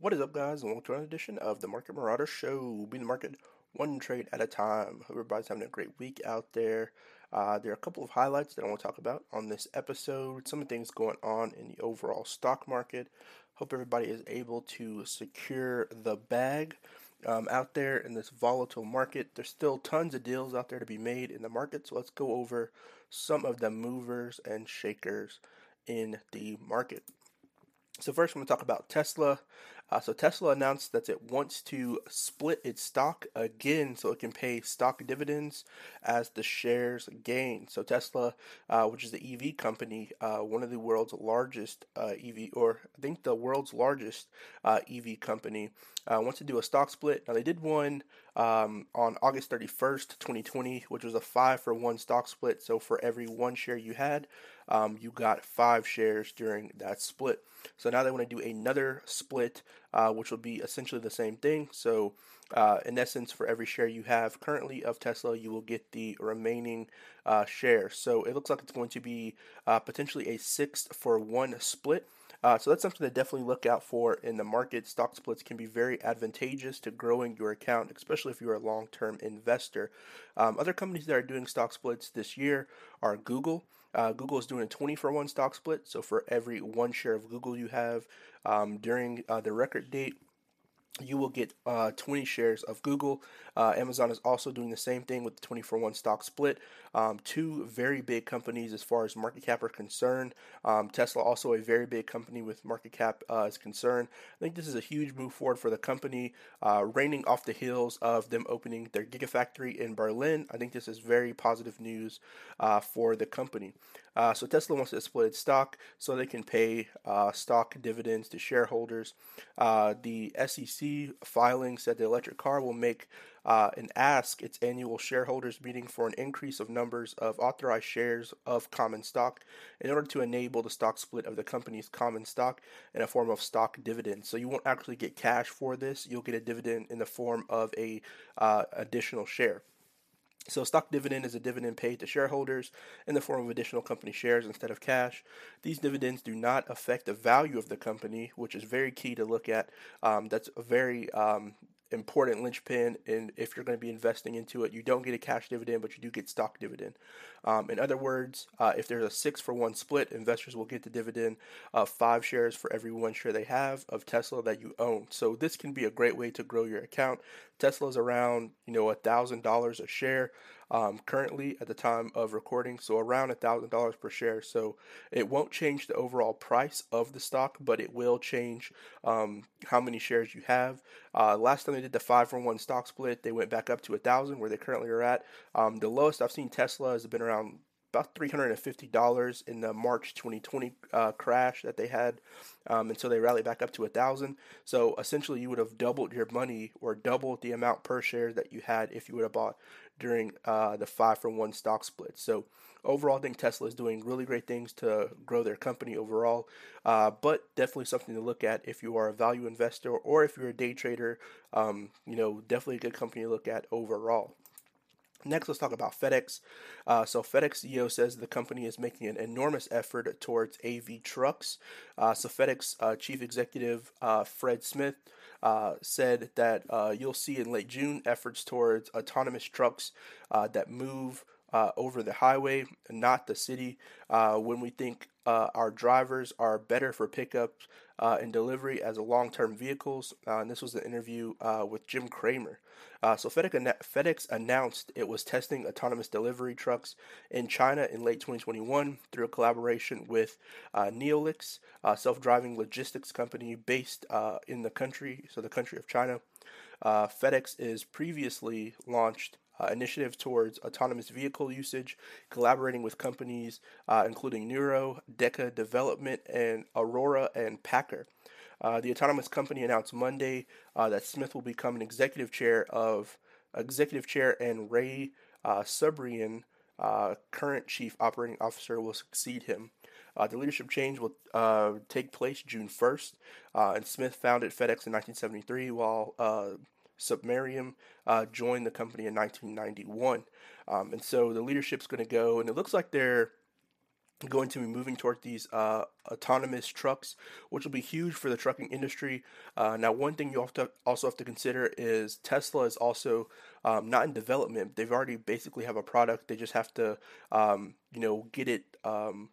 What is up, guys? Welcome to another edition of the Market Marauder Show. Being the market one trade at a time. Hope everybody's having a great week out there. There are a couple of highlights that I want to talk about on this episode. Some of the things going on in the overall stock market. Hope everybody is able to secure the bag out there in this volatile market. There's still tons of deals out there to be made in the market. So let's go over some of the movers and shakers in the market. So first, I'm going to talk about Tesla. So Tesla announced that it wants to split its stock again so it can pay stock dividends as the shares gain. So Tesla, which is the EV company, one of the world's largest EV company, wants to do a stock split. Now, they did one on August 31st, 2020, which was a 5-for-1 stock split. So for every one share you had, you got 5 shares during that split. So now they want to do another split, which will be essentially the same thing. So in essence, for every share you have currently of Tesla, you will get the remaining share. So it looks like it's going to be potentially a 6-for-1 split. So that's something to definitely look out for in the market. Stock splits can be very advantageous to growing your account, especially if you're a long-term investor. Other companies that are doing stock splits this year are Google. Google is doing a 20-for-1 stock split. So for every one share of Google you have during the record date, you will get 20 shares of Google. Amazon is also doing the same thing with the 20-for-1 stock split. Two very big companies as far as market cap are concerned. Tesla, also a very big company with market cap is concerned. I think this is a huge move forward for the company, raining off the heels of them opening their Gigafactory in Berlin. I think this is very positive news for the company. So Tesla wants to split its stock so they can pay stock dividends to shareholders. The SEC filing said the electric car will make and ask its annual shareholders meeting for an increase of numbers of authorized shares of common stock in order to enable the stock split of the company's common stock in a form of stock dividend. So you won't actually get cash for this. You'll get a dividend in the form of a additional share. So stock dividend is a dividend paid to shareholders in the form of additional company shares instead of cash. These dividends do not affect the value of the company, which is very key to look at. That's a very important linchpin, and if you're going to be investing into it, you don't get a cash dividend, but you do get stock dividend. In other words, if there's a 6-for-1 split, investors will get the dividend of 5 shares for every one share they have of Tesla that you own. So this can be a great way to grow your account. Tesla's around, $1,000 a share currently at the time of recording, so around $1,000 per share. So it won't change the overall price of the stock, but it will change how many shares you have. Last time they did the 5-for-1 stock split, they went back up to 1,000 where they currently are at. The lowest I've seen Tesla has been around about $350 in the March 2020 crash that they had, and so they rallied back up to 1,000. So essentially, you would have doubled your money or doubled the amount per share that you had if you would have bought during the 5-for-1 stock split. So overall, I think Tesla is doing really great things to grow their company overall, but definitely something to look at if you are a value investor or if you're a day trader. Definitely a good company to look at overall. Next, let's talk about FedEx. So FedEx CEO says the company is making an enormous effort towards AV trucks. So FedEx chief executive Fred Smith said that you'll see in late June efforts towards autonomous trucks that move over the highway, not the city. When we think our drivers are better for pickup and delivery as a long-term vehicles, and this was an interview with Jim Cramer. So FedEx announced it was testing autonomous delivery trucks in China in late 2021 through a collaboration with Neolix, a self-driving logistics company based in the country, so the country of China. FedEx is previously launched initiative towards autonomous vehicle usage, collaborating with companies including Neuro, Deca Development, and Aurora and Packer. The autonomous company announced Monday that Smith will become an executive chair, and Ray Subrian, current chief operating officer, will succeed him. The leadership change will take place June 1st, and Smith founded FedEx in 1973 while Submarium joined the company in 1991. And so the leadership's going to go, and it looks like they're going to be moving toward these autonomous trucks, which will be huge for the trucking industry. Now, one thing you also have to consider is Tesla is also not in development. They've already basically have a product. They just have to, get it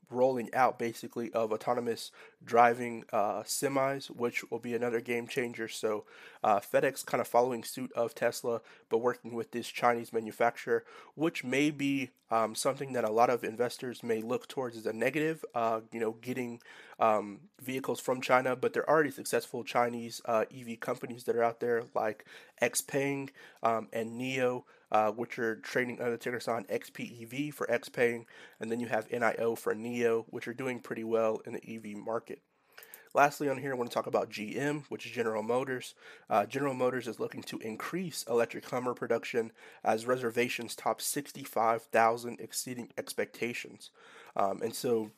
rolling out basically of autonomous driving semis, which will be another game changer. So FedEx kind of following suit of Tesla, but working with this Chinese manufacturer, which may be something that a lot of investors may look towards as a negative, getting vehicles from China, but there are already successful Chinese EV companies that are out there like XPeng and NIO, which are trading under the ticker sign XPEV for XPeng, and then you have NIO for NIO, which are doing pretty well in the EV market. Lastly on here, I want to talk about GM, which is General Motors. General Motors is looking to increase electric Hummer production as reservations top 65,000, exceeding expectations. And so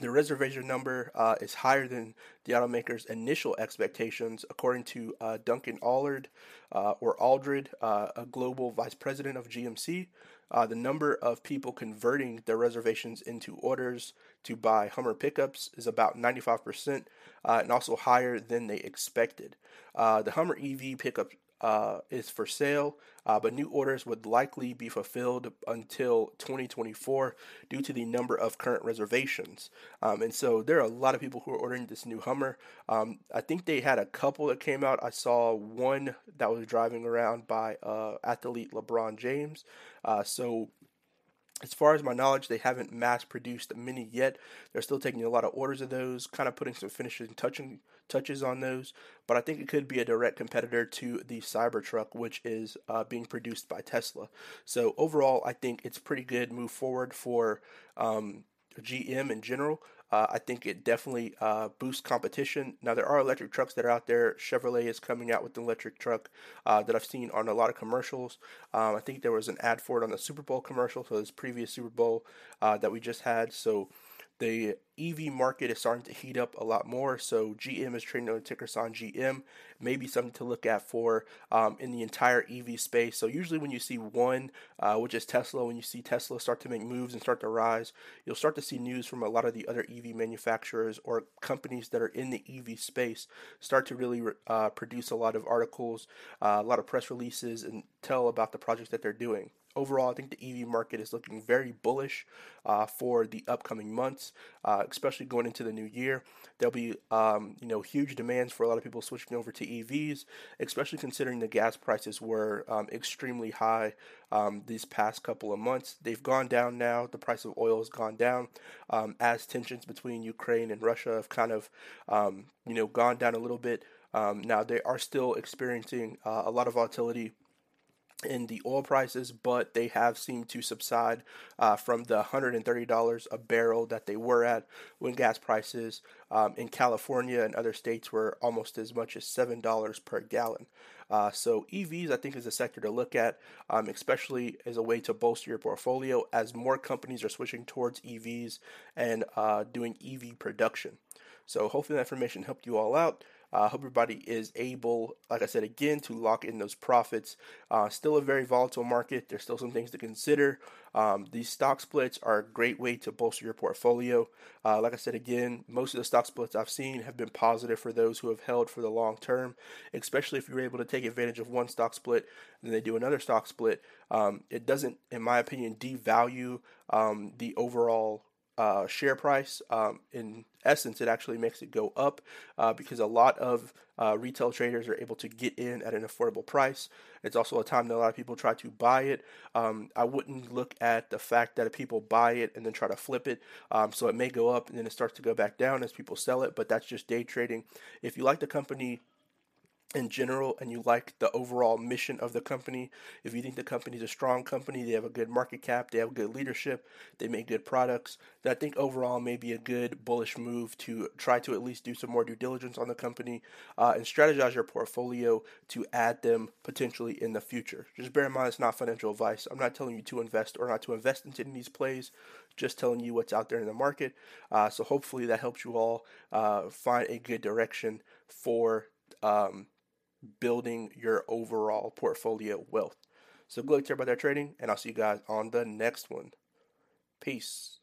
the reservation number is higher than the automaker's initial expectations, according to Duncan Allard, a global vice president of GMC. The number of people converting their reservations into orders to buy Hummer pickups is about 95% and also higher than they expected. The Hummer EV pickup is for sale, but new orders would likely be fulfilled until 2024 due to the number of current reservations. And so there are a lot of people who are ordering this new Hummer. I think they had a couple that came out. I saw one that was driving around by athlete LeBron James. So as far as my knowledge, they haven't mass-produced many yet. They're still taking a lot of orders of those, kind of putting some finishing touches on those, but I think it could be a direct competitor to the Cybertruck, which is being produced by Tesla. So overall, I think it's pretty good move forward for GM in general. I think it definitely boosts competition. Now, there are electric trucks that are out there. Chevrolet is coming out with an electric truck that I've seen on a lot of commercials. I think there was an ad for it on the Super Bowl commercial, so this previous Super Bowl that we just had. So the EV market is starting to heat up a lot more, so GM is trading on the ticker sign GM. Maybe something to look at for in the entire EV space. So usually when you see one, which is Tesla, when you see Tesla start to make moves and start to rise, you'll start to see news from a lot of the other EV manufacturers or companies that are in the EV space start to really produce a lot of articles, a lot of press releases, and tell about the projects that they're doing. Overall, I think the EV market is looking very bullish for the upcoming months, especially going into the new year. There'll be, huge demands for a lot of people switching over to EVs, especially considering the gas prices were extremely high these past couple of months. They've gone down now. The price of oil has gone down as tensions between Ukraine and Russia have kind of, gone down a little bit. Now, they are still experiencing a lot of volatility in the oil prices, but they have seemed to subside from the $130 a barrel that they were at when gas prices in California and other states were almost as much as $7 per gallon. So EVs, I think, is a sector to look at, especially as a way to bolster your portfolio as more companies are switching towards EVs and doing EV production. So hopefully that information helped you all out. I hope everybody is able, like I said again, to lock in those profits. Still a very volatile market. There's still some things to consider. These stock splits are a great way to bolster your portfolio. Like I said again, most of the stock splits I've seen have been positive for those who have held for the long term, especially if you're able to take advantage of one stock split and then they do another stock split. It doesn't, in my opinion, devalue the overall share price. In essence, it actually makes it go up because a lot of retail traders are able to get in at an affordable price. It's also a time that a lot of people try to buy it. I wouldn't look at the fact that if people buy it and then try to flip it. So it may go up and then it starts to go back down as people sell it, but that's just day trading. If you like the company in general, and you like the overall mission of the company, if you think the company is a strong company, they have a good market cap, they have good leadership, they make good products, then I think overall may be a good bullish move to try to at least do some more due diligence on the company and strategize your portfolio to add them potentially in the future. Just bear in mind, it's not financial advice. I'm not telling you to invest or not to invest into these plays, just telling you what's out there in the market. So hopefully that helps you all find a good direction for building your overall portfolio wealth. So good luck to everybody trading, and I'll see you guys on the next one. Peace.